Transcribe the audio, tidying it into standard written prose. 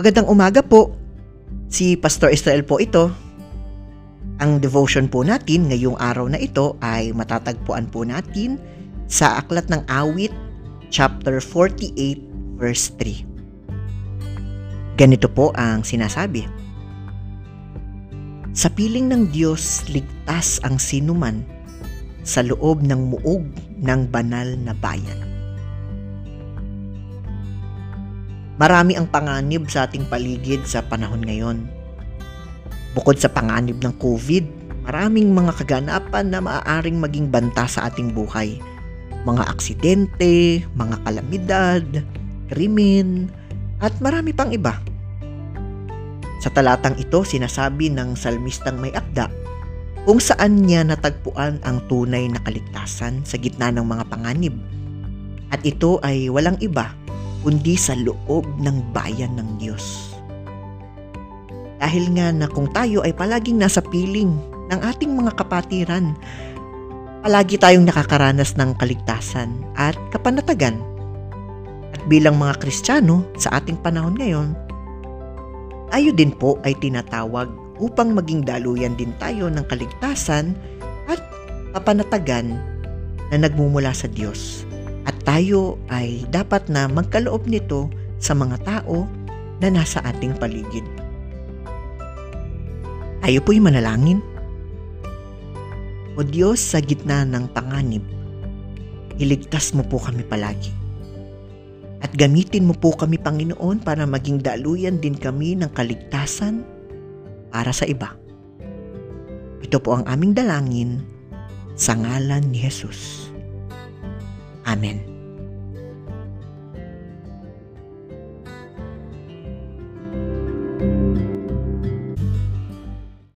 Magandang umaga po. Si Pastor Israel po ito. Ang devotion po natin ngayong araw na ito ay matatagpuan po natin sa Aklat ng Awit, chapter 48, verse 3. Ganito po ang sinasabi. Sa piling ng Diyos, ligtas ang sinuman sa loob ng muog ng banal na bayan. Marami ang panganib sa ating paligid sa panahon ngayon. Bukod sa panganib ng COVID, maraming mga kaganapan na maaaring maging banta sa ating buhay. Mga aksidente, mga kalamidad, krimen, at marami pang iba. Sa talatang ito, sinasabi ng salmistang may akda kung saan niya natagpuan ang tunay na kaligtasan sa gitna ng mga panganib. At ito ay walang iba kundi sa loob ng bayan ng Diyos. Dahil nga na kung tayo ay palaging nasa piling ng ating mga kapatiran, palagi tayong nakakaranas ng kaligtasan at kapanatagan. At bilang mga Kristiyano sa ating panahon ngayon, tayo din po ay tinatawag upang maging daluyan din tayo ng kaligtasan at kapanatagan na nagmumula sa Diyos. At tayo ay dapat na magkaloob nito sa mga tao na nasa ating paligid. Tayo po'y manalangin. O Diyos, sa gitna ng panganib, iligtas mo po kami palagi. At gamitin mo po kami, Panginoon, para maging daluyan din kami ng kaligtasan para sa iba. Ito po ang aming dalangin sa ngalan ni Yesus. Amen.